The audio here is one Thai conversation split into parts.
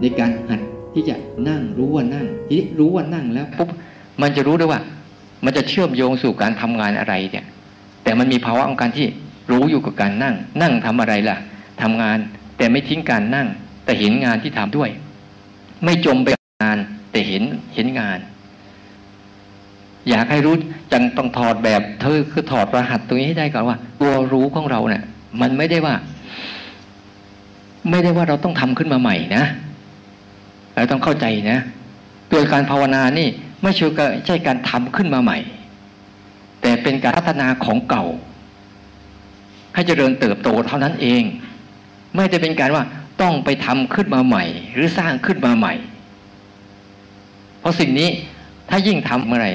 ในการหัดที่จะนั่งรู้ว่านั่งทีนี้รู้ว่านั่งแล้วปุ๊บมันจะรู้ได้ว่ามันจะเชื่อมโยงสู่การทำงานอะไรเนี่ยแต่มันมีภาวะของการที่รู้อยู่กับการนั่งนั่งทำอะไรล่ะทำงานแต่ไม่ทิ้งการนั่งแต่เห็นงานที่ทำด้วยไม่จมไปกับงานแต่เห็นงานอยากให้รู้จังต้องถอดแบบเธอคือถอดรหัสตรงนี้ให้ได้ก่อนว่าตัวรู้ของเราเนี่ยมันไม่ได้ว่าเราต้องทำขึ้นมาใหม่นะเราต้องเข้าใจนะตัวการภาวนานี่ไม่ใช่การทำขึ้นมาใหม่แต่เป็นการพัฒนาของเก่าให้เจริญเติบโตเท่านั้นเองไม่ได้เป็นการว่าต้องไปทำขึ้นมาใหม่หรือสร้างขึ้นมาใหม่เพราะสิ่งนี้ถ้ายิ่งทำเมื่อไหร่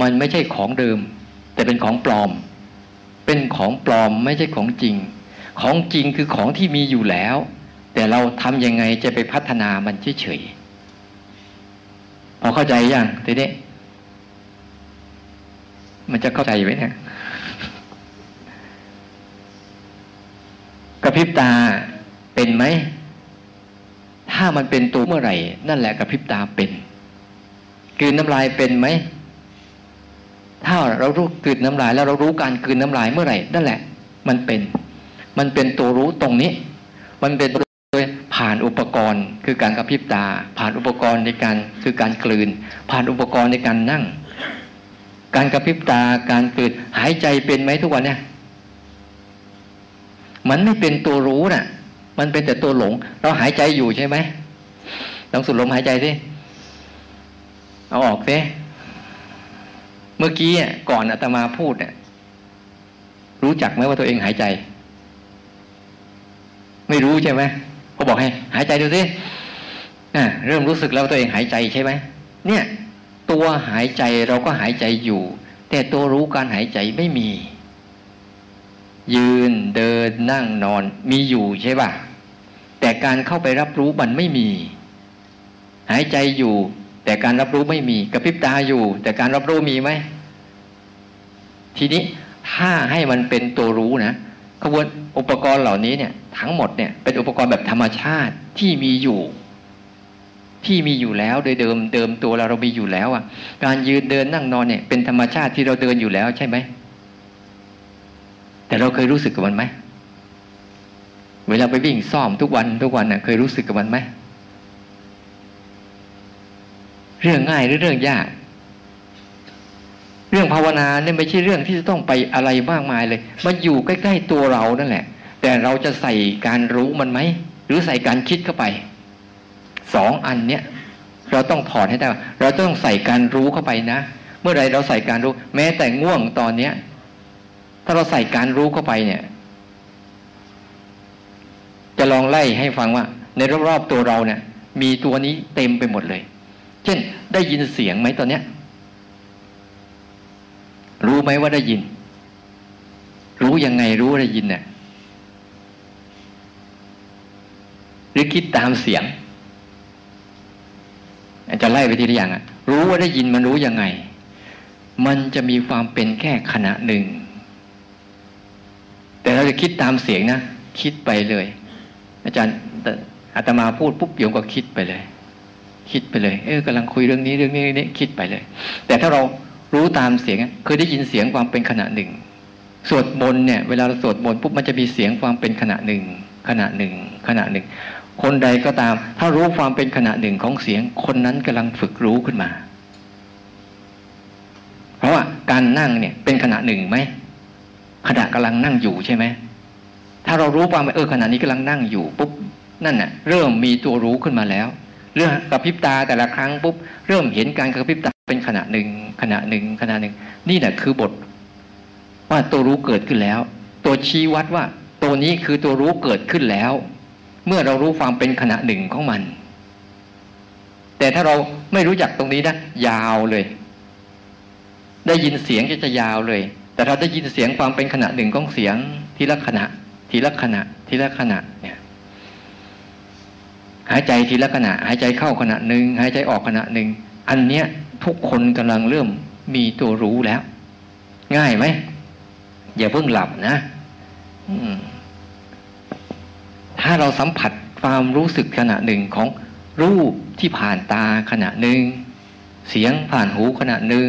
มันไม่ใช่ของเดิมแต่เป็นของปลอมเป็นของปลอมไม่ใช่ของจริงของจริงคือของที่มีอยู่แล้วแต่เราทำยังไงจะไปพัฒนามันเฉยๆพอเข้าใจยังทีนี้มันจะเข้าใจไหมเนี่ยกระพริบตาเป็นไหมถ้ามันเป็นตัวเมื่อไหร่นั่นแหละกระพริบตาเป็นกลืนน้ำลายเป็นไหมถ้าเรารู้กลืนน้ำลายแล้วเรารู้การกลืนน้ำลายเมื่อไหร่นั่นแหละมันเป็นตัวรู้ตรงนี้มันเป็นโดยผ่านอุปกรณ์คือการกระพริบตาผ่านอุปกรณ์ในการคือการกลืนผ่านอุปกรณ์ในการนั่งการกระพริบตาการกลืนหายใจเป็นไหมทุกวันเนี่ยมันไม่เป็นตัวรู้น่ะมันเป็นแต่ตัวหลงเราหายใจอยู่ใช่ไหมลองสูดลมหายใจสิเอาออกสิเมื่อกี้ก่อนอาตมาพูดรู้จักไหมว่าตัวเองหายใจไม่รู้ใช่ไหมเขาบอกให้หายใจดูสิเริ่มรู้สึกแล้วตัวเองหายใจใช่ไหมเนี่ยตัวหายใจเราก็หายใจอยู่แต่ตัวรู้การหายใจไม่มียืนเดินนั่งนอนมีอยู่ใช่ป่ะแต่การเข้าไปรับรู้มันไม่มีหายใจอยู่แต่การรับรู้ไม่มีกระพริบตาอยู่แต่การรับรู้มีไหมทีนี้ถ้าให้มันเป็นตัวรู้นะกระบวนอุปกรณ์เหล่านี้เนี่ยทั้งหมดเนี่ยเป็นอุปกรณ์แบบธรรมชาติที่มีอยู่แล้วโดยเดิมตัวเรามีอยู่แล้วอ่ะการยืนเดินนั่งนอนเนี่ยเป็นธรรมชาติที่เราเดินอยู่แล้วใช่ไหมแต่เราเคยรู้สึกกับมันไหมเวลาไปวิ่งซ้อมทุกวันน่ะเคยรู้สึกกับมันไหมเรื่องง่ายหรือเรื่องยากเรื่องภาวนาเนี่ยไม่ใช่เรื่องที่จะต้องไปอะไรมากมายเลยมันอยู่ใกล้ๆตัวเรานั่นแหละแต่เราจะใส่การรู้มันไหมหรือใส่การคิดเข้าไปสองอันเนี้ยเราต้องถอดให้ได้เราต้องใส่การรู้เข้าไปนะเมื่อไรเราใส่การรู้แม้แต่ง่วงตอนเนี้ยถ้าเราใส่การรู้เข้าไปเนี่ยจะลองไล่ให้ฟังว่าในรอบๆตัวเราเนี่ยมีตัวนี้เต็มไปหมดเลยเช่นได้ยินเสียงไหมตอนเนี้ยรู้ไหมว่าได้ยินรู้ยังไงรู้ได้ยินเนี่ยหรือคิดตามเสียงอาจจะไล่ไปทีละอย่างอ่ะรู้ว่าได้ยินมันรู้ยังไงมันจะมีความเป็นแค่ขณะหนึ่งแต่เราจะคิดตามเสียงนะคิดไปเลยอาจารย์อาตมาพูดปุ๊บโยมก็คิดไปเลยกำลังคุยเรื่องนี้คิดไปเลยแต่ถ้าเรารู้ตามเสียงเคยได้ยินเสียงความเป็นขณะหนึ่งสวดมนต์เนี่ยเวลาเราสวดมนต์ปุ๊บมันจะมีเสียงความเป็นขณะหนึ่งคนใดก็ตามถ้ารู้ความเป็นขณะหนึ่งของเสียงคนนั้นกำลังฝึกรู้ขึ้นมาเพราะว่าการนั่งเนี่ยเป็นขณะหนึ่งไหมขณะกำลังนั่งอยู่ใช่ไหมถ้าเรารู้ความขณะนี้กำลังนั่งอยู่ปุ๊บนั่นน่ะเริ่มมีตัวรู้ขึ้นมาแล้วเรื่องกระพริบตาแต่ละครั้งปุ๊บเริ่มเห็นการกระพริบตาเป็นขณะหนึ่งนี่แหละคือบทว่าตัวรู้เกิดขึ้นแล้วตัวชี้วัดว่าตัวนี้คือตัวรู้เกิดขึ้นแล้วเมื่อเรารู้ความเป็นขณะหนึ่งของมันแต่ถ้าเราไม่รู้จักตรงนี้นะยาวเลยได้ยินเสียงจะยาวเลยแต่เราได้ยินเสียงความเป็นขณะหนึ่งของเสียงทีละขณะเนี่ยหายใจทีละขณะหายใจเข้าขณะหนึ่งหายใจออกขณะหนึ่งอันเนี้ยทุกคนกำลังเริ่มมีตัวรู้แล้วง่ายไหมอย่าเพิ่งหลับนะถ้าเราสัมผัสความรู้สึกขณะหนึ่งของ รูปที่ผ่านตาขณะหนึ่งเสียงผ่านหูขณะหนึ่ง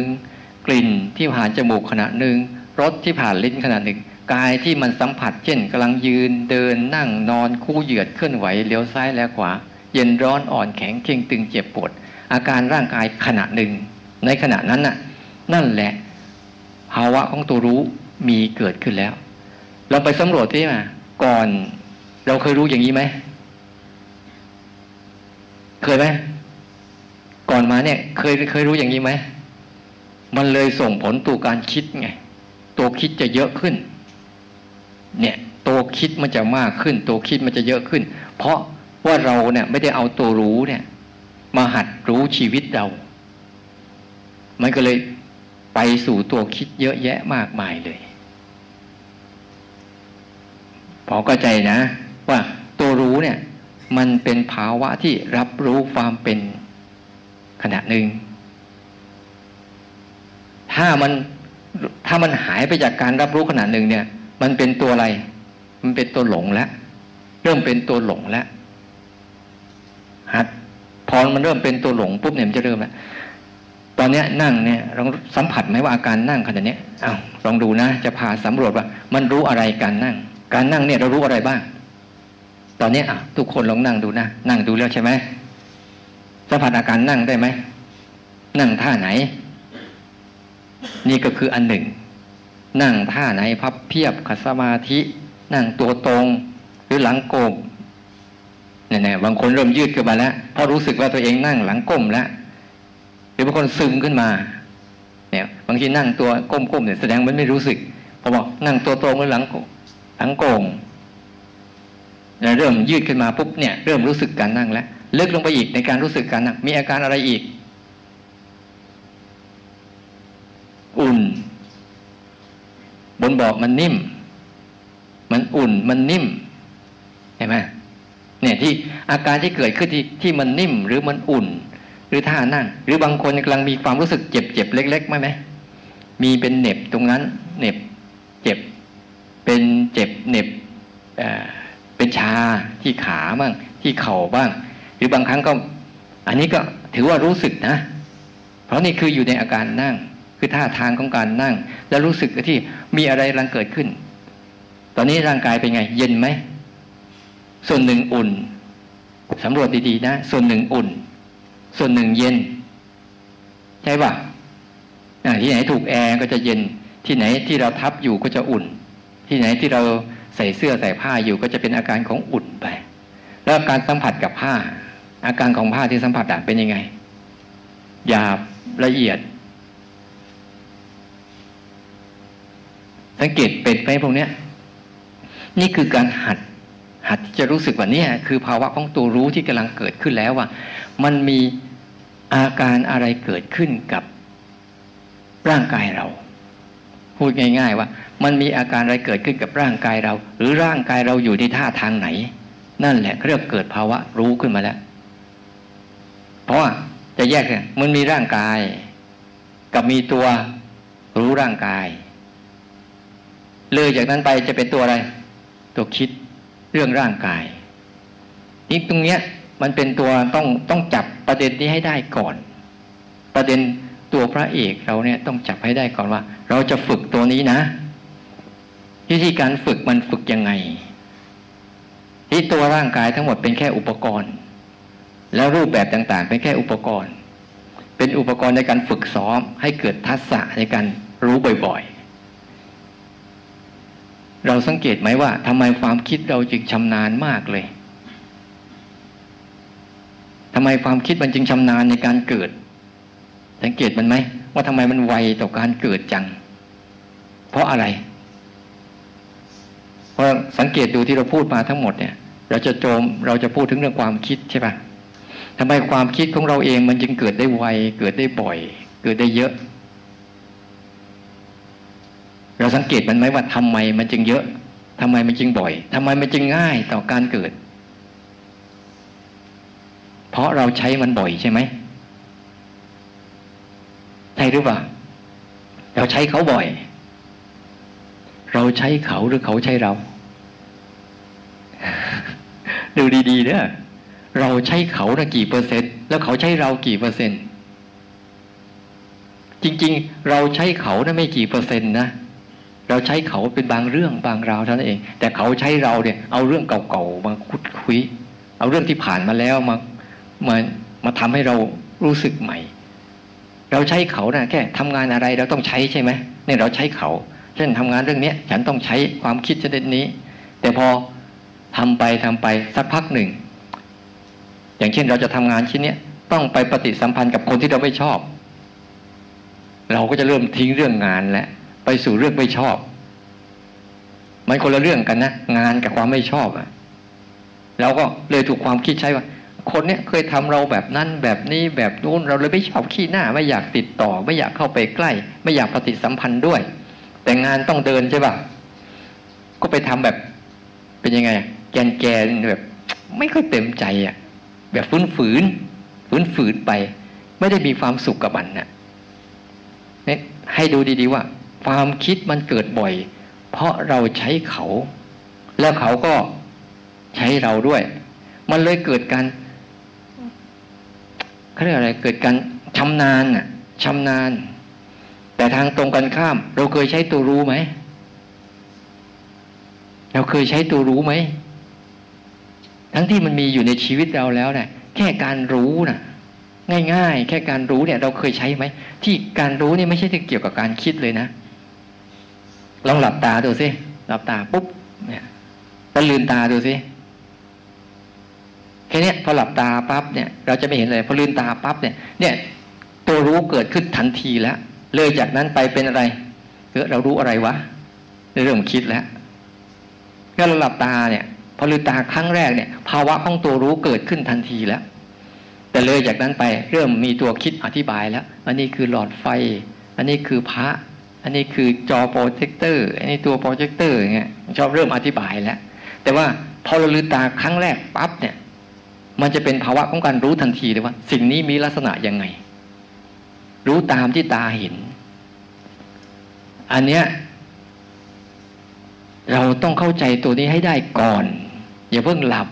กลิ่นที่ผ่านจมูกขณะหนึ่งรสที่ผ่านลิ้นขณะหนึ่งกายที่มันสัมผัสเช่นกำลังยืนเดินนั่งนอนคู่เหยียดเคลื่อนไหวเลี้ยวซ้ายและขวาเย็นร้อนอ่อนแข็งเข่งตึงเจ็บปวดอาการร่างกายขณะหนึ่งในขณะนั้นนั่นแหละภาวะของตัวรู้มีเกิดขึ้นแล้วเราไปสำรวจที่มาก่อนเราเคยรู้อย่างนี้ไหมเคยไหมก่อนมาเนี่ยเคยรู้อย่างนี้ไหมมันเลยส่งผลตัวการคิดไงตัวคิดจะเยอะขึ้นเนี่ยตัวคิดมันจะมากขึ้นตัวคิดมันจะเยอะขึ้นเพราะว่าเราเนี่ยไม่ได้เอาตัวรู้เนี่ยมาหัดรู้ชีวิตเรามันก็เลยไปสู่ตัวคิดเยอะแยะมากมายเลยพอเข้าใจนะว่าตัวรู้เนี่ยมันเป็นภาวะที่รับรู้ความเป็นขณะหนึ่งถ้ามันหายไปจากการรับรู้ขณะหนึ่งเนี่ยมันเป็นตัวอะไรมันเป็นตัวหลงแล้วเริ่มเป็นตัวหลงแล้วหัดพอมันเริ่มเป็นตัวหลงปุ๊บเนี่ยมันจะเริ่มแล้วตอนนี้นั่งเนี่ยลองสัมผัสไหมว่าอาการนั่งขณะนี้อ้าวลองดูนะจะพาสำรวจว่ามันรู้อะไรการนั่งการนั่งเนี่ยเรารู้อะไรบ้างตอนนี้อ่ะทุกคนลองนั่งดูนะนั่งดูแล้วใช่ไหมสัมผัสอาการนั่งได้ไหมนั่งท่าไหนนี่ก็คืออันหนึ่งนั่งท่าไหนพับเพียบขัดสมาธินั่งตัวตรงหรือหลังโก่งเนี่ยบางคนเริ่มยืดขึ้นมาแล้วเพราะรู้สึกว่าตัวเองนั่งหลังก้มแล้วหรือบางคนซึมขึ้นมาเนี่ยบางทีนั่งตัวก้มเนี่ยแสดงมันไม่รู้สึกพอบอกนั่งตัวตรงหรือหลังโก่งแล้วเริ่มยืดขึ้นมาปุ๊บเนี่ยเริ่มรู้สึกการนั่งแล้วลึกลงไปอีกในการรู้สึกการนั่งมีอาการอะไรอีกอุ่นบนเบาะมันนิ่มมันอุ่นมันนิ่มเห็นไหมเนี่ยที่อาการที่เกิดขึ้นที่มันนิ่มหรือมันอุ่นหรือท่านั่งหรือบางคนกำลังมีความรู้สึกเจ็บเล็กๆไหมมีเป็นเหน็บตรงนั้นเหน็บเจ็บเป็นเจ็บเหน็บเป็นชาที่ขาบ้างที่เข่าบ้างหรือบางครั้งก็อันนี้ก็ถือว่ารู้สึกนะเพราะนี่คืออยู่ในอาการนั่งคือท่าทางของการนั่งแล้วรู้สึกที่มีอะไรกำลังเกิดขึ้นตอนนี้ร่างกายเป็นไงเย็นไหมส่วนหนึ่งอุ่นสำรวจดีๆนะส่วนหนึ่งอุ่นส่วนหนึ่งเย็นใช่ป่ะที่ไหนถูกแอร์ก็จะเย็นที่ไหนที่เราทับอยู่ก็จะอุ่นที่ไหนที่เราใส่เสื้อใส่ผ้าอยู่ก็จะเป็นอาการของอุ่นไปแล้วการสัมผัสกับผ้าอาการของผ้าที่สัมผัสเป็นยังไงหยาบละเอียดสังเกตเป็นไหมพวกนี้นี่คือการหัดจะรู้สึกว่านี่คือภาวะของตัวรู้ที่กำลังเกิดขึ้นแล้วว่ามันมีอาการอะไรเกิดขึ้นกับร่างกายเราพูดง่ายๆว่ามันมีอาการอะไรเกิดขึ้นกับร่างกายเราหรือร่างกายเราอยู่ในท่าทางไหนนั่นแหละเรียกเกิดภาวะรู้ขึ้นมาแล้วเพราะว่าจะแยกเนี่ยมันมีร่างกายกับมีตัวรู้ร่างกายเลยจากนั้นไปจะเป็นตัวอะไรตัวคิดเรื่องร่างกายนี่ตรงเนี้ยมันเป็นตัวต้องจับประเด็นนี้ให้ได้ก่อนประเด็นตัวพระเอกเราเนี่ยต้องจับให้ได้ก่อนว่าเราจะฝึกตัวนี้นะวิธีการฝึกมันฝึกยังไงที่ตัวร่างกายทั้งหมดเป็นแค่อุปกรณ์แล้วรูปแบบต่างๆเป็นแค่อุปกรณ์เป็นอุปกรณ์ในการฝึกซ้อมให้เกิดทักษะในการรู้บ่อยๆเราสังเกตไหมว่าทำไมความคิดเราจึงชำนาญมากเลยทำไมความคิดมันจึงชำนาญในการเกิดสังเกตมันไหมว่าทำไมมันไวต่อการเกิดจังเพราะอะไรเพราะสังเกตดูที่เราพูดมาทั้งหมดเนี่ยเราจะพูดถึงเรื่องความคิดใช่ป่ะทำไมความคิดของเราเองมันจึงเกิดได้ไวเกิดได้บ่อยเกิดได้เยอะเราสังเกตมันไหมว่าทำไมมันจึงเยอะทำไมมันจึงบ่อยทำไมมันจึงง่ายต่อการเกิดเพราะเราใช้มันบ่อยใช่ไหมใช่หรือเปล่าเราใช้เขาบ่อยเราใช้เขาหรือเขาใช้เรา ดูดีๆเนี่ย เราใช้เขาละกี่เปอร์เซ็นต์แล้วเขาใช้เรากี่เปอร์เซ็นต์จริงๆเราใช้เขานะไม่กี่เปอร์เซ็นต์นะเราใช้เขาเป็นบางเรื่องบางราวเท่านั้นเองแต่เขาใช้เราเนี่ยเอาเรื่องเก่าๆมาคุดคุยเอาเรื่องที่ผ่านมาแล้วมาทำให้เรารู้สึกใหม่เราใช้เขานะแค่ทำงานอะไรเราต้องใช้ใช่ไหมเนี่ยเราใช้เขาเช่นทำงานเรื่องนี้ฉันต้องใช้ความคิดชนิดนี้แต่พอทำไปสักพักหนึ่งอย่างเช่นเราจะทำงานชิ้นนี้ต้องไปปฏิสัมพันธ์กับคนที่เราไม่ชอบเราก็จะเริ่มทิ้งเรื่องงานและไปสู่เรื่องไม่ชอบมันคนละเรื่องกันนะงานกับความไม่ชอบเราก็เลยถูกความคิดใช้ว่าคนเนี้ยเคยทำเราแบบนั้นแบบนี้แบบนู้นเราเลยไม่ชอบขี้หน้าไม่อยากติดต่อไม่อยากเข้าไปใกล้ไม่อยากปฏิสัมพันธ์ด้วยแต่งานต้องเดินใช่ป่ะก็ไปทำแบบเป็นยังไงแกนแบบไม่ค่อยเต็มใจแบบฝืนไปไม่ได้มีความสุขกับมันเนี่ยให้ดูดีๆว่าความคิดมันเกิดบ่อยเพราะเราใช้เขาแล้วเขาก็ใช้เราด้วยมันเลยเกิดการเขาเรียกอะไรเกิดการชำนาญแต่ทางตรงกันข้ามเราเคยใช้ตัวรู้ไหมเราเคยใช้ตัวรู้ไหมทั้งที่มันมีอยู่ในชีวิตเราแล้วเนี่ยแค่การรู้นะง่ายๆแค่การรู้เนี่ยเราเคยใช้ไหมที่การรู้เนี่ยไม่ใช่เกี่ยวกับการคิดเลยนะลองหลับตาดูสิหลับตาปุ๊บเนี่ยแล้วลืมตาดูสิแค่นี้พอหลับตาปั๊บเนี่ยเราจะไม่เห็นเลยพอลืมตาปั๊บเนี่ยตัวรู้เกิดขึ้นทันทีแล้วเลยจากนั้นไปเป็นอะไรเรารู้อะไรวะเรื่องคิดแล้วถ้าเราหลับตาเนี่ยพอลืมตาครั้งแรกเนี่ยภาวะของตัวรู้เกิดขึ้นทันทีแล้วแต่เลยจากนั้นไปเริ่มมีตัวคิดอธิบายแล้วอันนี้คือหลอดไฟอันนี้คือพระอันนี้คือจอโปรเจคเตอร์อันนี้ตัวโปรเจคเตอร์อย่างเงี้ยชอบเริ่มอธิบายแล้วแต่ว่าพอเราลืมตาครั้งแรกปั๊บเนี่ยมันจะเป็นภาวะของการรู้ทันทีเลยว่าสิ่งนี้มีลักษณะยังไงรู้ตามที่ตาเห็นอันเนี้ยเราต้องเข้าใจตัวนี้ให้ได้ก่อนอย่าเพิ่งหลับ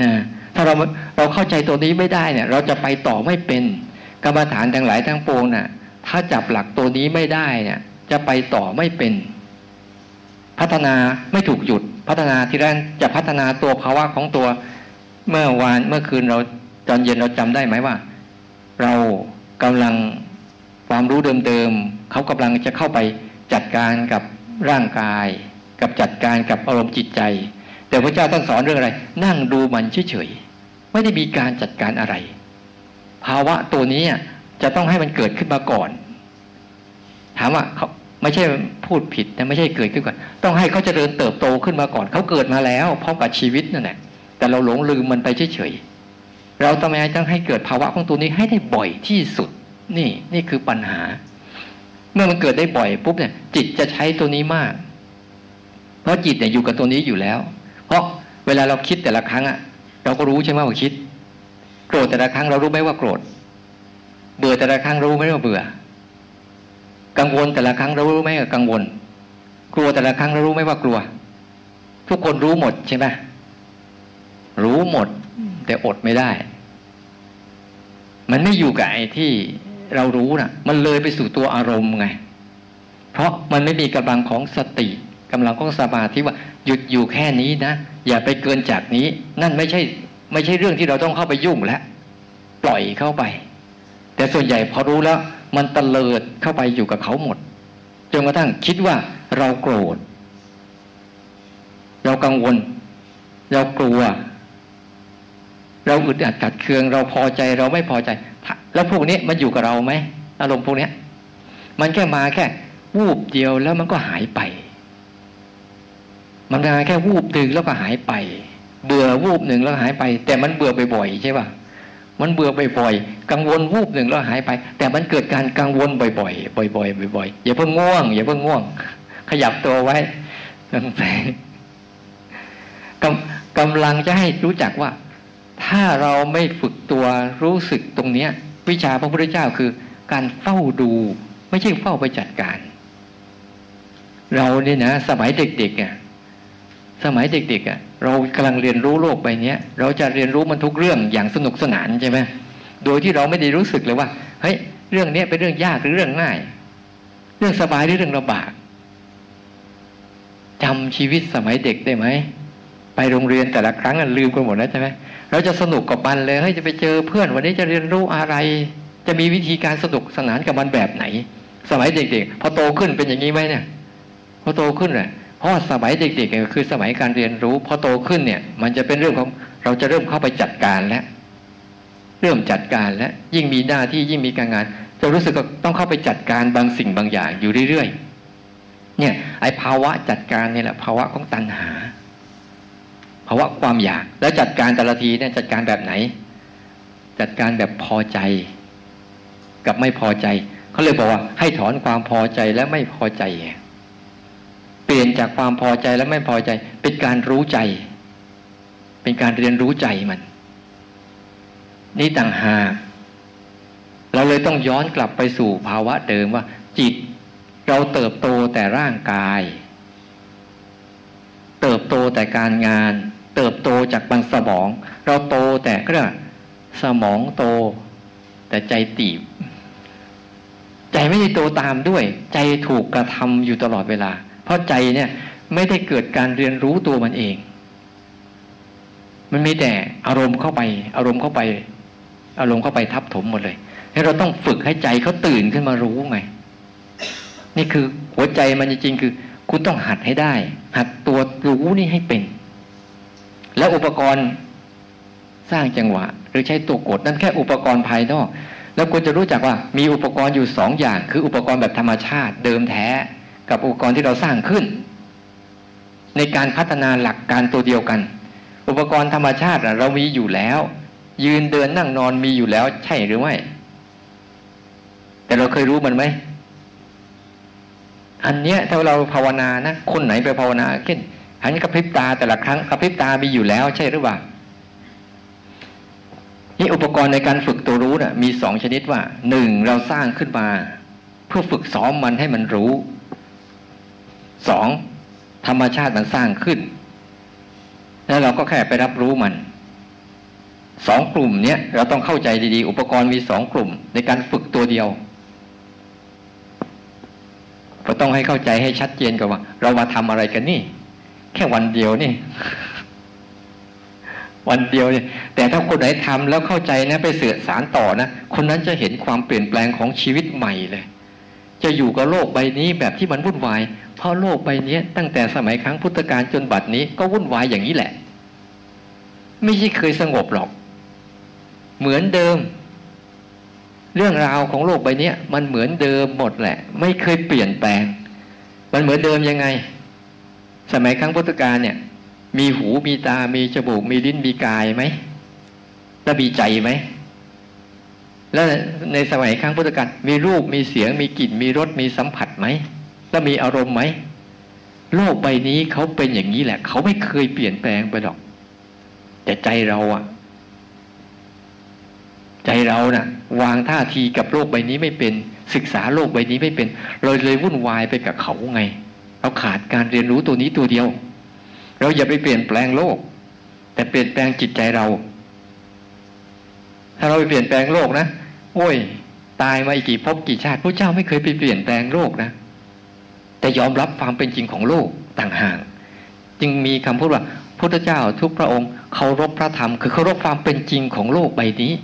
นะถ้าเราเข้าใจตัวนี้ไม่ได้เนี่ยเราจะไปต่อไม่เป็นกรรมฐานทั้งหลายทั้งปวงน่ะถ้าจับหลักตัวนี้ไม่ได้เนี่ยจะไปต่อไม่เป็นพัฒนาไม่ถูกหยุดพัฒนาที่แรกจะพัฒนาตัวภาวะของตัวเมื่อคืนเราตอนเย็นเราจำได้ไหมว่าเรากำลังความรู้เดิมๆเขากำลังจะเข้าไปจัดการกับร่างกายกับจัดการกับอารมณ์จิตใจแต่พระเจ้าท่านสอนเรื่องอะไรนั่งดูมันเฉยๆไม่ได้มีการจัดการอะไรภาวะตัวนี้จะต้องให้มันเกิดขึ้นมาก่อนถามว่าเขาไม่ใช่พูดผิดนะไม่ใช่เกิดขึ้นก่อนต้องให้เขาเจริญเติบโตขึ้นมาก่อนเขาเกิดมาแล้วพร้อมกับชีวิตนั่นแหละแต่เราหลงลืมมันไปเฉยๆเราต้องให้เกิดภาวะของตัวนี้ให้ได้บ่อยที่สุดนี่คือปัญหาเมื่อมันเกิดได้บ่อยปุ๊บเนี่ยจิตจะใช้ตัวนี้มากเพราะจิตเนี่ยอยู่กับตัวนี้อยู่แล้วเพราะเวลาเราคิดแต่ละครั้งเราก็รู้ใช่ไหมว่าคิดโกรธแต่ละครั้งเรารู้ไหมว่าโกรธเบื่อแต่ละครั้งรู้ไหมว่าเบื่อกังวลแต่ละครั้งเรารู้ไหมกังวลกลัวแต่ละครั้งเรารู้ไหมว่ากลัวทุกคนรู้หมดใช่ไหมรู้หมดแต่อดไม่ได้มันไม่อยู่กับไอ้ที่เรารู้น่ะมันเลยไปสู่ตัวอารมณ์ไงเพราะมันไม่มีกำลังของสติกำลังของสมาธิว่าหยุดอยู่แค่นี้นะอย่าไปเกินจากนี้นั่นไม่ใช่เรื่องที่เราต้องเข้าไปยุ่งแล้วปล่อยเข้าไปแต่ส่วนใหญ่พอรู้แล้วมันตะเลิดเข้าไปอยู่กับเขาหมดจนกระทั่งคิดว่าเราโกรธเรากังวลเรากลัวเราอึดอัดขัดเคืองเราพอใจเราไม่พอใจแล้วพวกนี้มันอยู่กับเราไหมอารมณ์พวกนี้มันแค่วูบเดียวแล้วมันก็หายไปมันแค่วูบหนึ่งแล้วก็หายไปเบื่อวูบหนึ่งแล้วหายไปแต่มันเบื่อบ่อยๆใช่ป่ะมันเบื่อบ่อยๆกังวลวูบหนึ่งแล้วหายไปแต่มันเกิดการกังวลบ่อยๆบ่อยๆอย่าเพิ่งง่วงขยับตัวไว้กำลังจะให้รู้จักว่าถ้าเราไม่ฝึกตัวรู้สึกตรงนี้วิชาพระพุทธเจ้าคือการเฝ้าดูไม่ใช่เฝ้าไปจัดการเราเนี่ยนะสมัยเด็กๆ สมัยเด็กๆเรากำลังเรียนรู้โลกใบนี้เราจะเรียนรู้มันทุกเรื่องอย่างสนุกสนานใช่ไหมโดยที่เราไม่ได้รู้สึกเลยว่าเฮ้ยเรื่องนี้เป็นเรื่องยากหรือเรื่องง่ายเรื่องสบายหรือเรื่องลำบากจำชีวิตสมัยเด็กได้ไหมไปโรงเรียนแต่ละครั้งลืมกันหมดแล้วใช่ไหมเราจะสนุกกับมันเลยให้จะไปเจอเพื่อนวันนี้จะเรียนรู้อะไรจะมีวิธีการสนุกสนานกับมันแบบไหนสมัยเด็กๆพอโตขึ้นเป็นอย่างนี้ไหมเนี่ยพอโตขึ้นแหละเพราะสมัยเด็กๆคือสมัยการเรียนรู้พอโตขึ้นเนี่ยมันจะเป็นเรื่องของเราจะเริ่มเข้าไปจัดการแล้วเริ่มจัดการแล้วยิ่งมีหน้าที่ยิ่งมีการงานจะรู้สึกว่าต้องเข้าไปจัดการบางสิ่งบางอย่างอยู่เรื่อยๆเนี่ยไอ้ภาวะจัดการนี่แหละภาวะของตัณหาภาวะความอยากแล้วจัดการแต่ละทีเนี่ยจัดการแบบไหนจัดการแบบพอใจกับไม่พอใจเขาเลยบอกว่าให้ถอนความพอใจและไม่พอใจเปลี่ยนจากความพอใจและไม่พอใจเป็นการรู้ใจเป็นการเรียนรู้ใจมันนี่ต่างหากเราเลยต้องย้อนกลับไปสู่ภาวะเดิมว่าจิตเราเติบโตแต่ร่างกายเติบโตแต่การงานเติบโตจากบางสมองเราโตแต่ก็เรียกสมองโตแต่ใจตีบใจไม่ได้โตตามด้วยใจถูกกระทำอยู่ตลอดเวลาเพราะใจเนี่ยไม่ได้เกิดการเรียนรู้ตัวมันเองมันมีแต่อารมณ์เข้าไปอารมณ์เข้าไปอารมณ์เข้าไปทับถมหมดเลยให้เราต้องฝึกให้ใจเขาตื่นขึ้นมารู้ไงนี่คือหัวใจมันจริงๆคือคุณต้องหัดให้ได้หัดตัวรู้นี่ให้เป็นแล้วอุปกรณ์สร้างจังหวะหรือใช้ตัวกดนั่นแค่อุปกรณ์ภายนอกแล้วคุณจะรู้จักว่ามีอุปกรณ์อยู่2อย่างคืออุปกรณ์แบบธรรมชาติเดิมแท้กับอุปกรณ์ที่เราสร้างขึ้นในการพัฒนาหลักการตัวเดียวกันอุปกรณ์ธรรมชาติเรามีอยู่แล้วยืนเดินนั่งนอนมีอยู่แล้วใช่หรือไม่แต่เราเคยรู้มันไหมอันเนี้ยถ้าเราภาวนานะคนไหนไปภาวนาเช่นหันกระพริบตาแต่ละครั้งกระพริบตามีอยู่แล้วใช่หรือเปล่านี่อุปกรณ์ในการฝึกตัวรู้นะมีสองชนิดว่าหนึ่งเราสร้างขึ้นมาเพื่อฝึกซ้อมมันให้มันรู้สองธรรมชาติมันสร้างขึ้นแล้วเราก็แค่ไปรับรู้มันสองกลุ่มเนี้ยเราต้องเข้าใจดีๆอุปกรณ์มีสองกลุ่มในการฝึกตัวเดียวก็ต้องให้เข้าใจให้ชัดเจนก่อนว่าเรามาทำอะไรกันนี่แค่วันเดียวนี่วันเดียวเนี่ยแต่ถ้าคนไหนทำแล้วเข้าใจนะไปสื่อสารต่อนะคนนั้นจะเห็นความเปลี่ยนแปลงของชีวิตใหม่เลยจะอยู่กับโลกใบนี้แบบที่มันวุ่นวายเพราะโลกใบนี้ตั้งแต่สมัยครั้งพุทธกาลจนบัดนี้ก็วุ่นวายอย่างนี้แหละไม่ใช่เคยสงบหรอกเหมือนเดิมเรื่องราวของโลกใบนี้มันเหมือนเดิมหมดแหละไม่เคยเปลี่ยนแปลงมันเหมือนเดิมยังไงสมัยครั้งพุทธกาลเนี่ยมีหูมีตามีจมูกมีลิ้นมีกายไหมและมีใจไหมแล้วในสมัยครั้งพุทธกาลมีรูปมีเสียงมีกลิ่นมีรสมีสัมผัสไหมและมีอารมณ์ไหมโลกใบนี้เขาเป็นอย่างนี้แหละเขาไม่เคยเปลี่ยนแปลงไปหรอกแต่ใจเราอะใจเราน่ะวางท่าทีกับโลกใบนี้ไม่เป็นศึกษาโลกใบนี้ไม่เป็นเราเลยวุ่นวายไปกับเขาไงเราขาดการเรียนรู้ตัวนี้ตัวเดียวเราอย่าไปเปลี่ยนแปลงโลกแต่เปลี่ยนแปลงจิตใจเราถ้าเราไปเปลี่ยนแปลงโลกนะโอ้ยตายมาอีกกี่ภพกี่ชาติพระเจ้าไม่เคยไปเปลี่ยนแปลงโลกนะแต่ยอมรับความเป็นจริงของโลกต่างหากจึงมีคำพูดว่าพระเจ้าทุกพระองค์เคารพพระธรรมคือเคารพความเป็นจริงของโลกใบนี้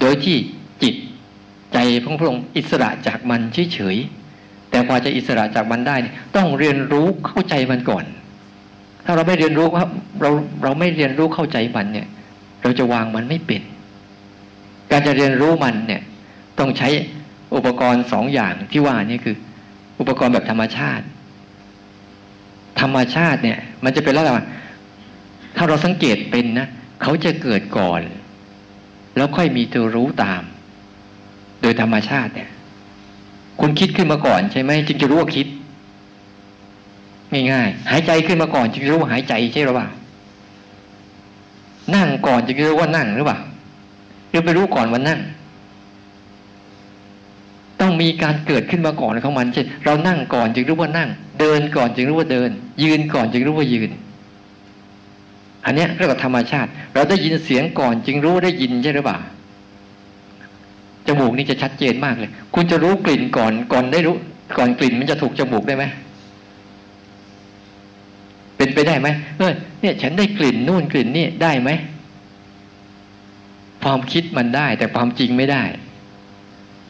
โดยที่จิตใจของพระองค์อิสระจากมันเฉยๆแต่พอจะอิสระจากมันได้ต้องเรียนรู้เข้าใจมันก่อนถ้าเราไม่เรียนรู้ว่าเราไม่เรียนรู้เข้าใจมันเนี่ยเราจะวางมันไม่เป็นการจะเรียนรู้มันเนี่ยต้องใช้อุปกรณ์สองอย่างที่ว่านี่คืออุปกรณ์แบบธรรมชาติธรรมชาติเนี่ยมันจะเป็นแล้วล่ะถ้าเราสังเกตเป็นนะเขาจะเกิดก่อนแล้วค่อยมีตัวรู้ตามโดยธรรมชาติเนี่ยคุณคิดขึ้นมาก่อนใช่ไหมจึงจะรู้ว่าคิดง่ายๆหายใจขึ้นมาก่อนจึงจะรู้ว่าหายใจใช่หรือเปล่านั่งก่อนจึงจะรู้ว่านั่งหรือเปล่าหรือไปรู้ก่อนว่านั่งต้องมีการเกิดขึ้นมาก่อนของมันเช่นเรานั่งก่อนจึงรู้ว่านั่งเดินก่อนจึงรู้ว่าเดินยืนก่อนจึงรู้ว่ายืน อันนี้เรียกว่าธรรมชาติเราได้ยินเสียงก่อนจึงรู้ได้ยินใช่หรือเปล่าจมูกนี่จะชัดเจนมากเลยคุณจะรู้กลิ่นก่อนได้รู้ก่อนกลิ่นมันจะถูกจมูกได้ไหมเป็นไปได้ไหมเนี่ยฉันได้กลิ่นนู่นกลิ่นนี่ได้ไหมความคิดมันได้แต่ความจริงไม่ได้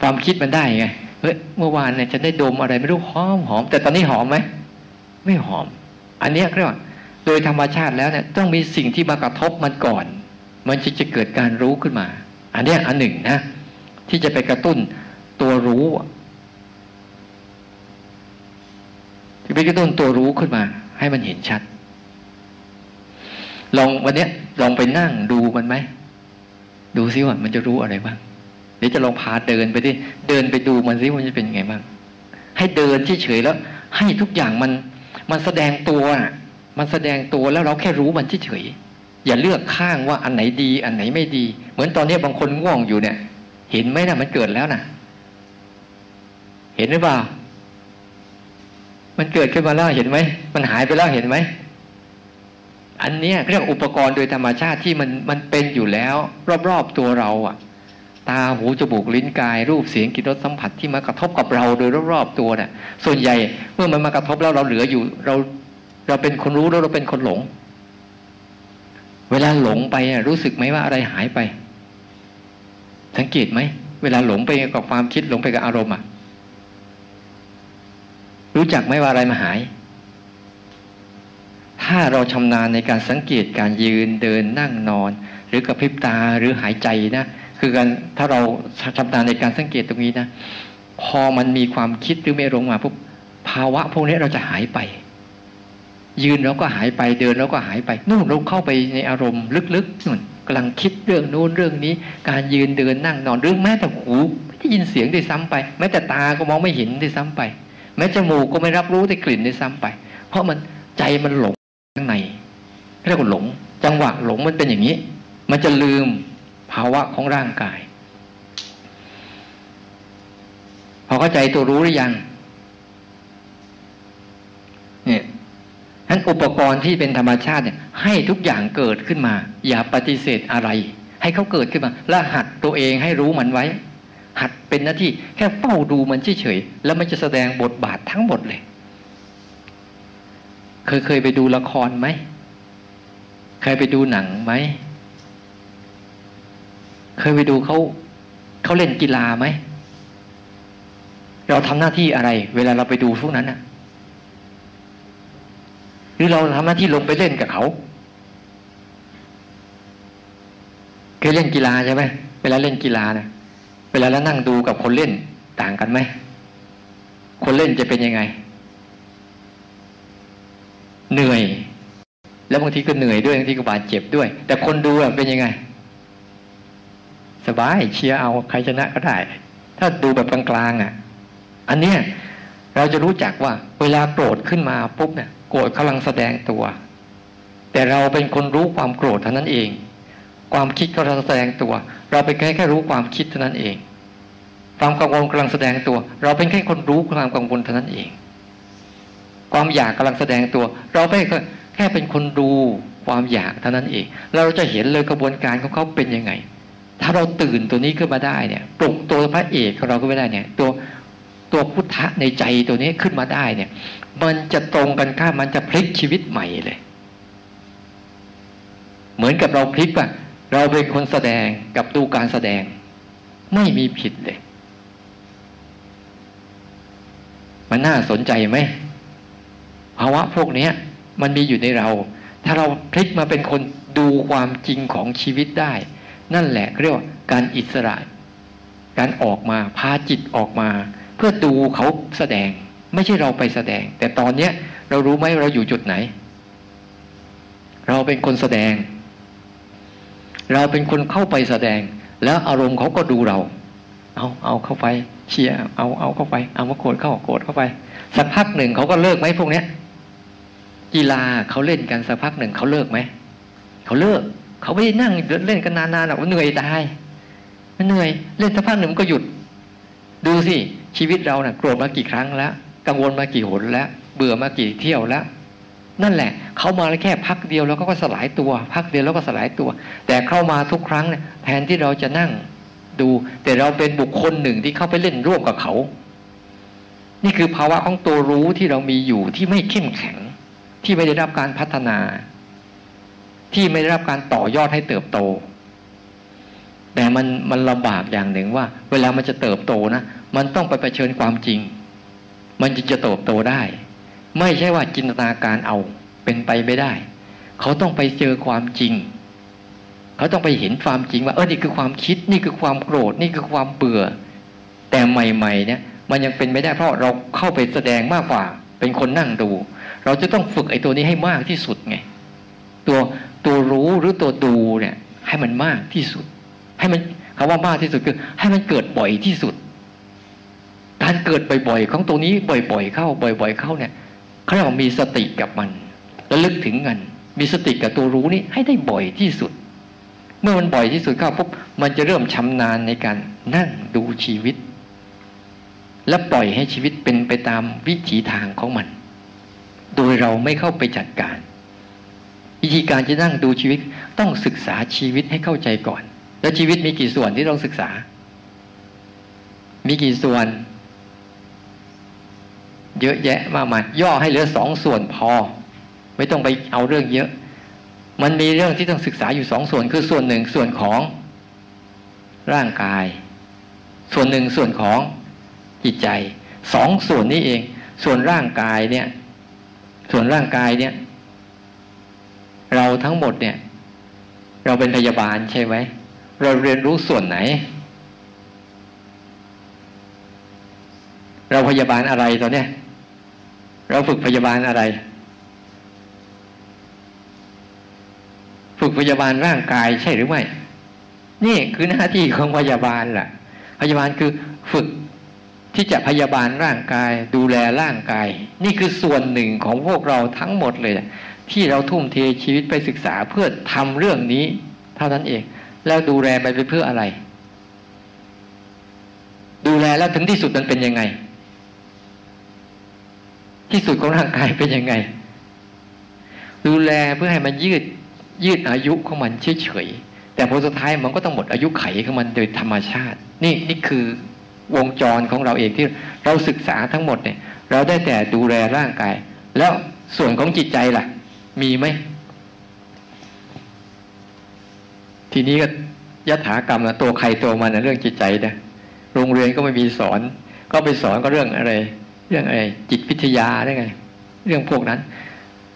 ความคิดมันได้ไงเมื่อวานเนี่ยฉันได้ดมอะไรไม่รู้หอมแต่ตอนนี้หอมไหมไม่หอมอันนี้เรียกว่าโดยธรรมชาติแล้วเนี่ยต้องมีสิ่งที่มากระทบมันก่อนมันจึงจะเกิดการรู้ขึ้นมาอันนี้อันหนึ่งนะที่จะไปกระตุ้นตัวรู้ที่ไปกระตุ้นตัวรู้ขึ้นมาให้มันเห็นชัดลองวันนี้ลองไปนั่งดูมันไหมดูซิว่ามันจะรู้อะไรบ้างเดี๋ยวจะลองพาเดินไปดิเดินไปดูมันซิมันจะเป็นไงบ้างให้เดินเฉยๆแล้วให้ทุกอย่างมันแสดงตัวมันแสดงตัวแล้วเราแค่รู้มันเฉยๆอย่าเลือกข้างว่าอันไหนดีอันไหนไม่ดีเหมือนตอนนี้บางคนง่วงอยู่เนี่ยเห็นไหมนะมันเกิดแล้วนะเห็นหรือเปล่ามันเกิดขึ้นมาแล้วเห็นไหมมันหายไปแล้วเห็นไหมอันนี้เรียกอุปกรณ์โดยธรรมชาติที่มันเป็นอยู่แล้วรอบๆตัวเราอ่ะตาหูจมูกลิ้นกายรูปเสียงกลิ่นรสสัมผัสที่มากระทบกับเราโดยรอบๆตัวเนี่ยส่วนใหญ่เมื่อมันมากระทบแล้วเราเหลืออยู่เราเป็นคนรู้แล้วเราเป็นคนหลงเวลาหลงไปรู้สึกไหมว่าอะไรหายไปสังเกตไหมเวลาหลงไปกับความคิดหลงไปกับอารมณ์อ่ะรู้จักไหมว่าอะไรมาหายถ้าเราชำนาญในการสังเกตการยืนเดินนั่งนอนหรือกระพริบตาหรือหายใจนะคือการถ้าเราชำนาญในการสังเกตตรงนี้นะพอมันมีความคิดหรือไม่ลงมาปุ๊บภาวะพวกนี้เราจะหายไปยืนเราก็หายไปเดินเราก็หายไปนู่นเราเข้าไปในอารมณ์ลึกๆนู่นกำลังคิดเรื่องโน้นเรื่องนี้การยืนเดินนั่งนอนเรื่องแม้แต่หูไม่ได้ยินเสียงได้ซ้ำไปแม้แต่ตาก็มองไม่เห็นได้ซ้ำไปแม้จมูกก็ไม่รับรู้ได้กลิ่นได้ซ้ำไปเพราะมันใจมันหลงข้างในเรียกว่าหลงจังหวะหลงมันเป็นอย่างนี้มันจะลืมภาวะของร่างกายพอเข้าใจตัวรู้หรือยังเนี่ยนั้นอุปกรณ์ที่เป็นธรรมชาติเนี่ยให้ทุกอย่างเกิดขึ้นมาอย่าปฏิเสธอะไรให้เขาเกิดขึ้นมาและหัดตัวเองให้รู้มันไว้หัดเป็นหน้าที่แค่เฝ้าดูมันเฉยๆแล้วมันจะแสดงบทบาททั้งหมดเลยเคยไปดูละครไหมเคยไปดูหนังไหมเคยไปดูเขาเล่นกีฬาไหมเราทำหน้าที่อะไรเวลาเราไปดูพวกนั้นอะหรือเราทำหน้าที่ลงไปเล่นกับเขาเคยเล่นกีฬาใช่ไหมเวลาเล่นกีฬาเนี่ยเวลาแล้วนั่งดูกับคนเล่นต่างกันไหมคนเล่นจะเป็นยังไงเหนื่อยแล้วบางทีก็เหนื่อยด้วยบางทีก็บาดเจ็บด้วยแต่คนดูเป็นยังไงสบายเชียร์เอาใครชนะก็ได้ถ้าดูแบบกลางๆอ่ะอันเนี้ยเราจะรู้จักว่าเวลาโกรธขึ้นมาปุ๊บเนี่ยโกรธกำลังแสดงตัวแต่เราเป็นคนรู้ความโกรธเท่านั้นเองความคิดกำลังแสดงตัวเราเป็นแค่รู้ความคิดเท่านั้นเองความกังวลกำลังแสดงตัวเราเป็นแค่คนรู้ความกังวลเท่านั้นเองความอยากกำลังแสดงตัวเราเป็นแค่เป็นคนดูความอยากเท่านั้นเองเราจะเห็นเลยกระบวนการของเขาเป็นยังไงถ้าเราตื่นตัวนี้ขึ้นมาได้เนี่ยปลุกตัวพระเอกของเราขึ้นมาได้เนี่ยตัวพุทธะในใจตัวนี้ขึ้นมาได้เนี่ยมันจะตรงกันข้ามมันจะพลิกชีวิตใหม่เลยเหมือนกับเราพลิกอะเราเป็นคนแสดงกับดูการแสดงไม่มีผิดเลยมันน่าสนใจไหมภาวะพวกนี้มันมีอยู่ในเราถ้าเราพลิกมาเป็นคนดูความจริงของชีวิตได้นั่นแหละเรียกว่าการอิสระการออกมาพาจิตออกมาเพื่อดูเขาแสดงไม่ใช่เราไปแสดงแต่ตอนนี้เรารู้ไหมเราอยู่จุดไหนเราเป็นคนแสดงเราเป็นคนเข้าไปแสดงแล้วอารมณ์เขาก็ดูเราเอาเข้าไปเชียร์เอาเข้าไปเอามาโกรธเข้าโกรธเข้าไปสักพักหนึ่งเขาก็เลิกไหมพวกนี้กีฬาเขาเล่นกันสักพักหนึ่งเขาเลิกไหมเขาเลิกเขาไม่ได้นั่งเล่นกันนานๆหรอกเหนื่อยตายมันเหนื่อยเล่นสักพักหนึ่งมันก็หยุดดูสิชีวิตเราเนี่ยโกรธมากี่ครั้งแล้วกังวลมากี่หนแล้วเบื่อมากี่เที่ยวแล้ว นั่นแหละเขามาแค่พักเดียวแล้วก็สลายตัวพักเดียวแล้วก็สลายตัวแต่เข้ามาทุกครั้งเนี่ยแทนที่เราจะนั่งดูแต่เราเป็นบุคคลหนึ่งที่เข้าไปเล่นร่วมกับเขานี่คือภาวะของตัวรู้ที่เรามีอยู่ที่ไม่เข้มแข็งที่ไม่ได้รับการพัฒนาที่ไม่ได้รับการต่อยอดให้เติบโตแต่มันลำบากอย่างหนึ่งว่าเวลามันจะเติบโตนะมันต้องไปเผชิญความจริงมันจึงจะเติบโตได้ไม่ใช่ว่าจินตนาการเอาเป็นไปไม่ได้เขาต้องไปเจอความจริงเขาต้องไปเห็นความจริงว่านี่คือความคิดนี่คือความโกรธนี่คือความเบื่อแต่ใหม่ๆเนี่ยมันยังเป็นไม่ได้เพราะเราเข้าไปแสดงมากกว่าเป็นคนนั่งดูเราจะต้องฝึกไอ้ตัวนี้ให้มากที่สุดไงตัวรู้หรือตัวดูเนี่ยให้มันมากที่สุดให้มันคำว่ามากที่สุดคือให้มันเกิดบ่อยที่สุดการเกิดบ่อยๆของตัวนี้บ่อยๆเข้าบ่อยๆเข้าเนี่ยเขาเรียกว่ามีสติกับมันระลึกถึงกันมีสติกับตัวรู้นี่ให้ได้บ่อยที่สุดเมื่อมันบ่อยที่สุดเข้าปุ๊บมันจะเริ่มชำนาญในการนั่งดูชีวิตและปล่อยให้ชีวิตเป็นไปตามวิถีทางของมันโดยเราไม่เข้าไปจัดการวิธีการจะนั่งดูชีวิตต้องศึกษาชีวิตให้เข้าใจก่อนแล้วชีวิตมีกี่ส่วนที่ต้องศึกษามีกี่ส่วนเยอะแยะมากมายย่อให้เหลือ2ส่วนพอไม่ต้องไปเอาเรื่องเยอะมันมีเรื่องที่ต้องศึกษาอยู่2ส่วนคือส่วนหนึ่งส่วนของร่างกายส่วนหนึ่งส่วนของจิตใจ2ส่วนนี้เองส่วนร่างกายเนี่ยเราทั้งหมดเนี่ยเราเป็นพยาบาลใช่ไหมเราเรียนรู้ส่วนไหนเราพยาบาลอะไรตอนเนี้ยเราฝึกพยาบาลอะไรฝึกพยาบาลร่างกายใช่หรือไม่นี่คือหน้าที่ของพยาบาลล่ะพยาบาลคือฝึกที่จะพยาบาลร่างกายดูแลร่างกายนี่คือส่วนหนึ่งของพวกเราทั้งหมดเลยที่เราทุ่มเทชีวิตไปศึกษาเพื่อทำเรื่องนี้เท่านั้นเองแล้วดูแลไปเพื่ออะไรดูแลแล้วถึงที่สุดมันเป็นยังไงที่สุดของร่างกายเป็นยังไงดูแลเพื่อให้มันยืดอายุของมันเฉยๆแต่พอสุดท้ายมันก็ต้องหมดอายุไขของมันโดยธรรมชาตินี่คือวงจรของเราเองที่เราศึกษาทั้งหมดเนี่ยเราได้แต่ดูแลร่างกายแล้วส่วนของจิตใจล่ะมีไหมทีนี้ก็ยถากรรมนะตัวใครตัวมันนะเรื่องจิตใจนะโรงเรียนก็ไม่มีสอนก็ไปสอนก็เรื่องอะไรจิตวิทยาได้ไงเรื่องพวกนั้น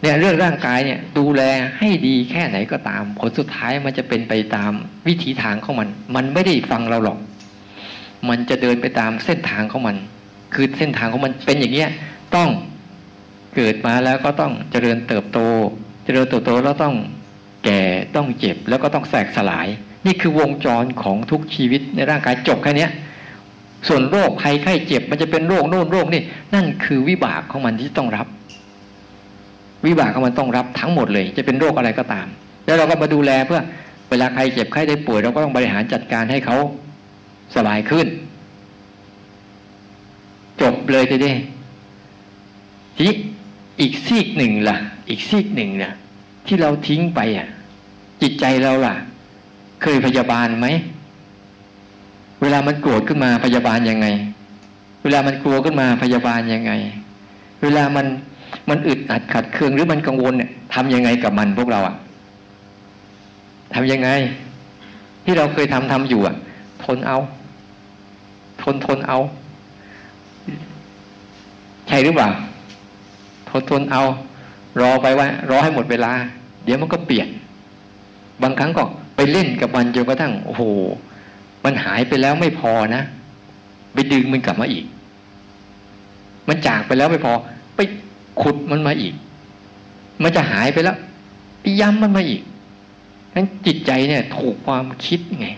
เนี่ยเรื่องร่างกายเนี่ยดูแลให้ดีแค่ไหนก็ตามผลสุดท้ายมันจะเป็นไปตามวิถีทางของมันไม่ได้ฟังเราหรอกมันจะเดินไปตามเส้นทางของมันคือเส้นทางของมันเป็นอย่างเงี้ยต้องเกิดมาแล้วก็ต้องเจริญเติบโตแล้วต้องแก่ต้องเจ็บแล้วก็ต้องแตกสลายนี่คือวงจรของทุกชีวิตในร่างกายจบแค่นี้ส่วนโรคภัยไข้เจ็บมันจะเป็นโรคโน่นโรคนี่นั่นคือวิบากของมันที่ต้องรับวิบากของมันต้องรับทั้งหมดเลยจะเป็นโรคอะไรก็ตามแล้วเราก็มาดูแลเพื่อเวลาใครเจ็บไข้ได้ป่วยเราก็ต้องบริหารจัดการให้เขาสบายขึ้นจบเลยทีเดียวทีอีกซีกหนึ่งล่ะอีกซีกหนึ่งเนี่ยที่เราทิ้งไปจิตใจเราล่ะเคยพยาบาลไหมเวลามันโกรธขึ้นมาพยาบาลยังไงเวลามันกลัวขึ้นมาพยาบาลยังไงเวลามันอึดอัดขัดเคืองหรือมันกังวลเนี่ยทำยังไงกับมันพวกเราทำยังไงที่เราเคยทำอยู่ทนเอาใช่หรือเปล่าทนเอารอไปว่ารอให้หมดเวลาเดี๋ยวมันก็เปลี่ยนบางครั้งก็ไปเล่นกับมันจนกระทั่งโอ้โหมันหายไปแล้วไม่พอนะไปดึงมันกลับมาอีกมันจากไปแล้วไม่พอไปขุดมันมาอีกมันจะหายไปแล้วไปย้ำมันมาอีกนั้นจิตใจเนี่ยถูกความคิดไง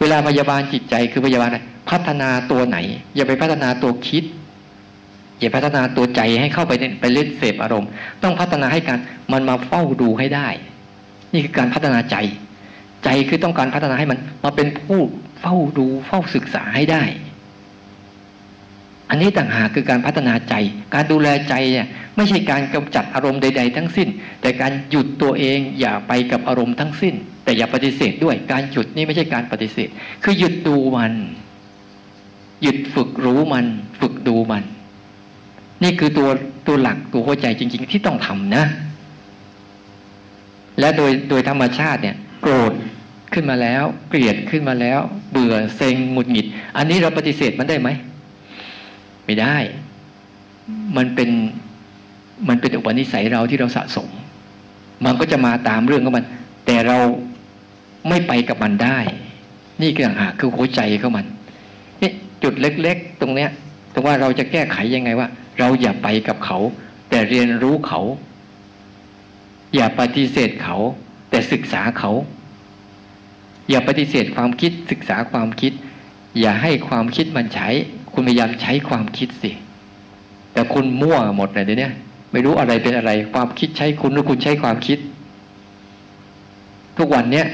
เวลาพยาบาลจิตใจคือพยาบาลพัฒนาตัวไหนอย่าไปพัฒนาตัวคิดอย่าพัฒนาตัวใจให้เข้าไปเล่นเสพอารมณ์ต้องพัฒนาให้การมันมาเฝ้าดูให้ได้นี่คือการพัฒนาใจคือต้องการพัฒนาให้มันมาเป็นผู้เฝ้าดูเฝ้าศึกษาให้ได้ อันนี้ต่างหากคือการพัฒนาใจการดูแลใจเนี่ยไม่ใช่การกำจัดอารมณ์ใดๆทั้งสิ้นแต่การหยุดตัวเองอย่าไปกับอารมณ์ทั้งสิ้นแต่อย่าปฏิเสธด้วยการหยุดนี่ไม่ใช่การปฏิเสธคือหยุดดูมันหยุดฝึกรู้มันฝึกดูมันนี่คือตัวหลักตัวหัวใจจริงๆที่ต้องทำนะและโดยธรรมชาติเนี่ยโกรธขึ้นมาแล้วเกลียดขึ้นมาแล้วเบื่อเซ็งหงุดหงิดอันนี้เราปฏิเสธมันได้ไหมไม่ได้มันเป็นอุปนิสัยเราที่เราสะสมมันก็จะมาตามเรื่องของมันแต่เราไม่ไปกับมันได้นี่คือต่างหากคือหัวใจของมันนี่จุดเล็กๆตรงเนี้ยแต่ว่าเราจะแก้ไขยังไงว่าเราอย่าไปกับเขาแต่เรียนรู้เขาอย่าปฏิเสธเขาแต่ศึกษาเขาอย่าปฏิเสธความคิดศึกษาความคิดอย่าให้ความคิดมันใช้คุณพยายามใช้ความคิดสิแต่คุณมั่วหมดเลยเนี่ยไม่รู้อะไรเป็นอะไรความคิดใช้คุณหรือคุณใช้ความคิดทุกวันเนี้ย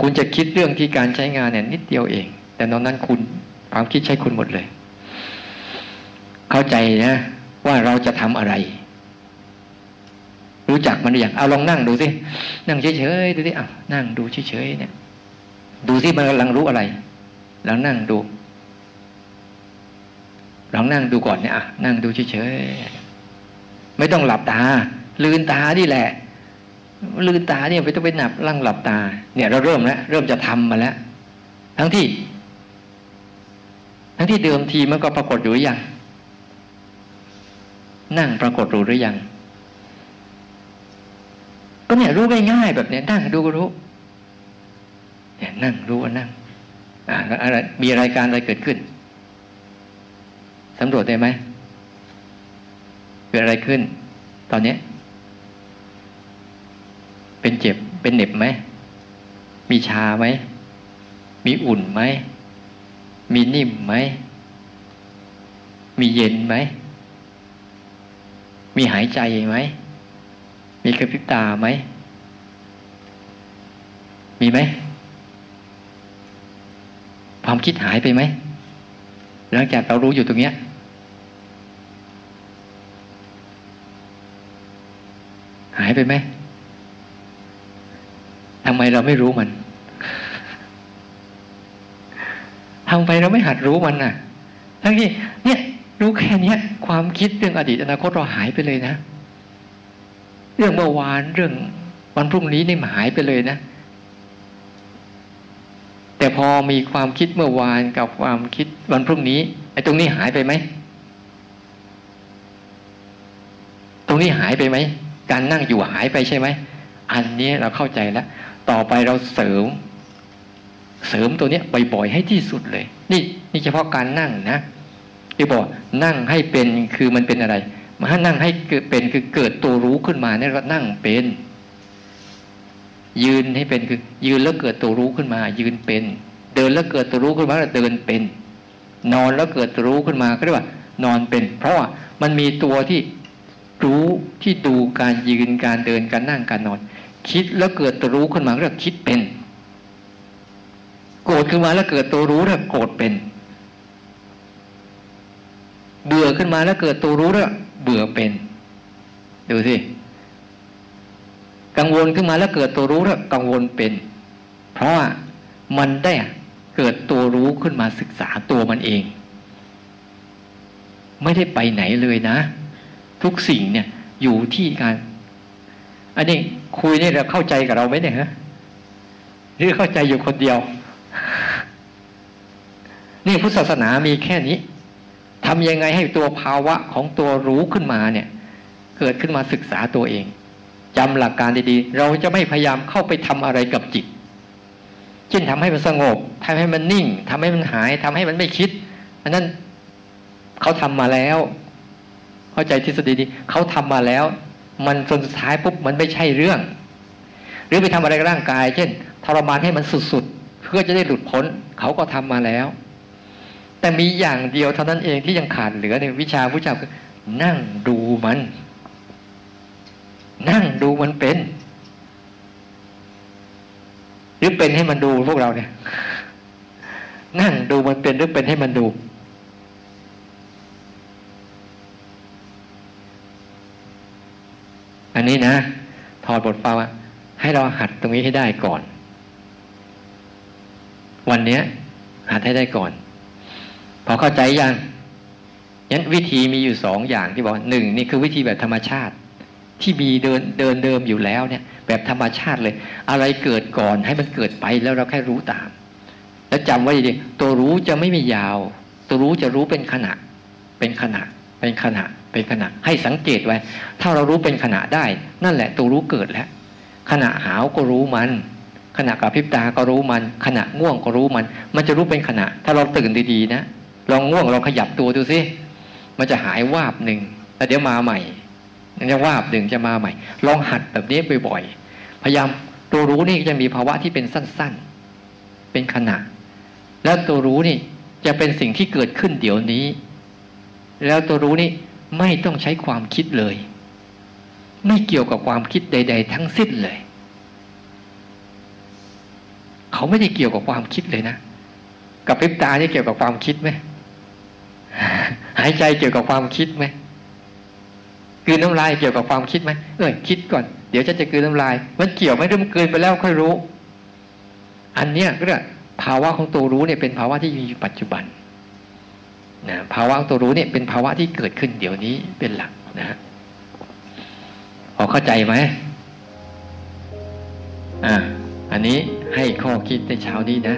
คุณจะคิดเรื่องที่การใช้งานเนี่ยนิดเดียวเองแต่นอกนั้นคุณความคิดใช้คุณหมดเลยเข้าใจนะว่าเราจะทำอะไรรู้จักมันหรือยังเอาลองนั่งดูสินั่งเฉยๆดูสิอ่ะนั่งดูเฉยๆเนี่ยดูสิมันกำลังรู้อะไรลองนั่งดูลองนั่งดูก่อนเนี่ยอ่ะนั่งดูเฉยๆไม่ต้องหลับตาลืมตานี่แหละลืมตาเนี่ยไม่ต้องไปนับลั่งหลับตาเนี่ยเราเริ่มจะทำมาแล้วทั้งที่เดิมทีมันก็ปรากฏอยู่หรือยังนั่งปรากฏรู้หรือยังก็เนี่ยรู้ง่ายๆแบบเนี้ยนั่งดูก็รู้เนี่ยนั่งรู้ว่านั่งอะไรมีรายการอะไรเกิดขึ้นสำรวจได้ไหมเกิดอะไรขึ้นตอนนี้เป็นเจ็บเป็นเหน็บไหมมีชาไหมมีอุ่นไหมมีนิ่มไหมมีเย็นไหมมีหายใจไหมมีกระพริบตาไหมมีไหมความคิดหายไปไหมหลังจากเรารู้อยู่ตรงเนี้ยหายไปไหมทำไมเราไม่รู้มันทำไมเราไม่หัดรู้มันน่ะทั้งที่เนี่ยรู้แค่นี้ความคิดเรื่องอดีตอนาคตเราหายไปเลยนะเรื่องเมื่อวานเรื่องวันพรุ่งนี้นี่หายไปเลยนะแต่พอมีความคิดเมื่อวานกับความคิดวันพรุ่งนี้ไอ้ตรงนี้หายไปไหมตรงนี้หายไปไหมการนั่งอยู่หายไปใช่ไหมอันนี้เราเข้าใจแล้วต่อไปเราเสริมตัวนี้บ่อยๆให้ที่สุดเลยนี่เฉพาะการนั่งนะที่บอกนั่งให้เป็นคือมันเป็นอะไรมาให้นั่งให้เป็นคือเกิดตัวรู้ขึ้นมาเนี่ยเรานั่งเป็นยืนให้เป็นคือยืนแล้วเกิดตัวรู้ขึ้นมายืนเป็นเดินแล้วเกิดตัวรู้ขึ้นมาเราเดินเป็นนอนแล้วเกิดตัวรู้ขึ้นมาก็เรียกว่านอนเป็นเพราะว่ามันมีตัวที่รู้ที่ดูการยืนการเดินการนั่งการนอนคิดแล้วเกิดตัวรู้ขึ้นมาเรียกคิดเป็นโกรธขึ้นมาแล้วเกิดตัวรู้เรียกโกรธเป็นเบื่อขึ้นมาแล้วเกิดตัวรู้เรียกเบื่อเป็นดูสิกังวลขึ้นมาแล้วเกิดตัวรู้เรียกกังวลเป็นเพราะว่ามันได้เกิดตัวรู้ขึ้นมาศึกษาตัวมันเองไม่ได้ไปไหนเลยนะทุกสิ่งเนี่ยอยู่ที่การอันนี้คุยเนี่ยเราเข้าใจกับเราไหมเนี่ยฮะหรือเข้าใจอยู่คนเดียวนี่พุทธศาสนามีแค่นี้ทำยังไงให้ตัวภาวะของตัวรู้ขึ้นมาเนี่ยเกิดขึ้นมาศึกษาตัวเองจำหลักการดีๆเราจะไม่พยายามเข้าไปทำอะไรกับจิตเช่นทำให้มันสงบทำให้มันนิ่งทำให้มันหายทำให้มันไม่คิดอันนั้นเขาทำมาแล้วเข้าใจทฤษฎีดีเขาทำมาแล้วมันจนสุดท้ายปุ๊บมันไม่ใช่เรื่องหรือไปทำอะไรกับร่างกายเช่นทรมานให้มันสุดๆเพื่อจะได้หลุดพ้นเขาก็ทำมาแล้วแต่มีอย่างเดียวเท่านั้นเองที่ยังขาดเหลือในวิชาพุทธเจ้าคือนั่งดูมันนั่งดูมันเป็นหรือเป็นให้มันดูพวกเราเนี่ยนั่งดูมันเป็นหรือเป็นให้มันดู อันนี้นะถอดบทความให้เราหัดตรงนี้ให้ได้ก่อนวันนี้หัดให้ได้ก่อนพอเข้าใจยังงั้นวิธีมีอยู่สองอย่างที่บอกหนึ่งนี่คือวิธีแบบธรรมชาติที่มีเดินเดิมอยู่แล้วเนี่ยแบบธรรมชาติเลยอะไรเกิดก่อนให้มันเกิดไปแล้วเราแค่รู้ตามแล้วจำไว้ดีๆตัวรู้จะไม่มียาวตัวรู้จะรู้เป็นขณะเป็นขณะให้สังเกตไว้ถ้าเรารู้เป็นขณะได้นั่นแหละตัวรู้เกิดแล้วขณะหาวก็รู้มันขณะกระพริบตาก็รู้มันขณะง่วงก็รู้มันจะรู้เป็นขณะถ้าเราตื่นดีๆนะลองง่วงลองขยับตัวดูสิมันจะหายวาบหนึ่งแล้วเดี๋ยวมาใหม่จะวาบหนึ่งจะมาใหม่ลองหัดแบบนี้บ่อยๆพยายามตัวรู้นี่จะมีภาวะที่เป็นสั้นๆเป็นขณะแล้วตัวรู้นี่จะเป็นสิ่งที่เกิดขึ้นเดี๋ยวนี้แล้วตัวรู้นี่ไม่ต้องใช้ความคิดเลยไม่เกี่ยวกับความคิดใดๆทั้งสิ้นเลยเขาไม่ได้เกี่ยวกับความคิดเลยนะกับพริบตานี่เกี่ยวกับความคิดไหมหายใจเกี่ยวกับความคิดไหมกลืนน้ำลายเกี่ยวกับความคิดไหมคิดก่อนเดี๋ยวฉันจะกลืนน้ำลายมันเกี่ยวไหมเริ่มกลืนไปแล้วค่อยรู้อันเนี้ยก็เรียกภาวะของตัวรู้เนี่ยเป็นภาวะที่อยู่ปัจจุบันนะภาวะของตัวรู้เนี่ยเป็นภาวะที่เกิดขึ้นเดี๋ยวนี้เป็นหลักนะฮะพอเข้าใจไหมอันนี้ให้ข้อคิดในเช้านี้นะ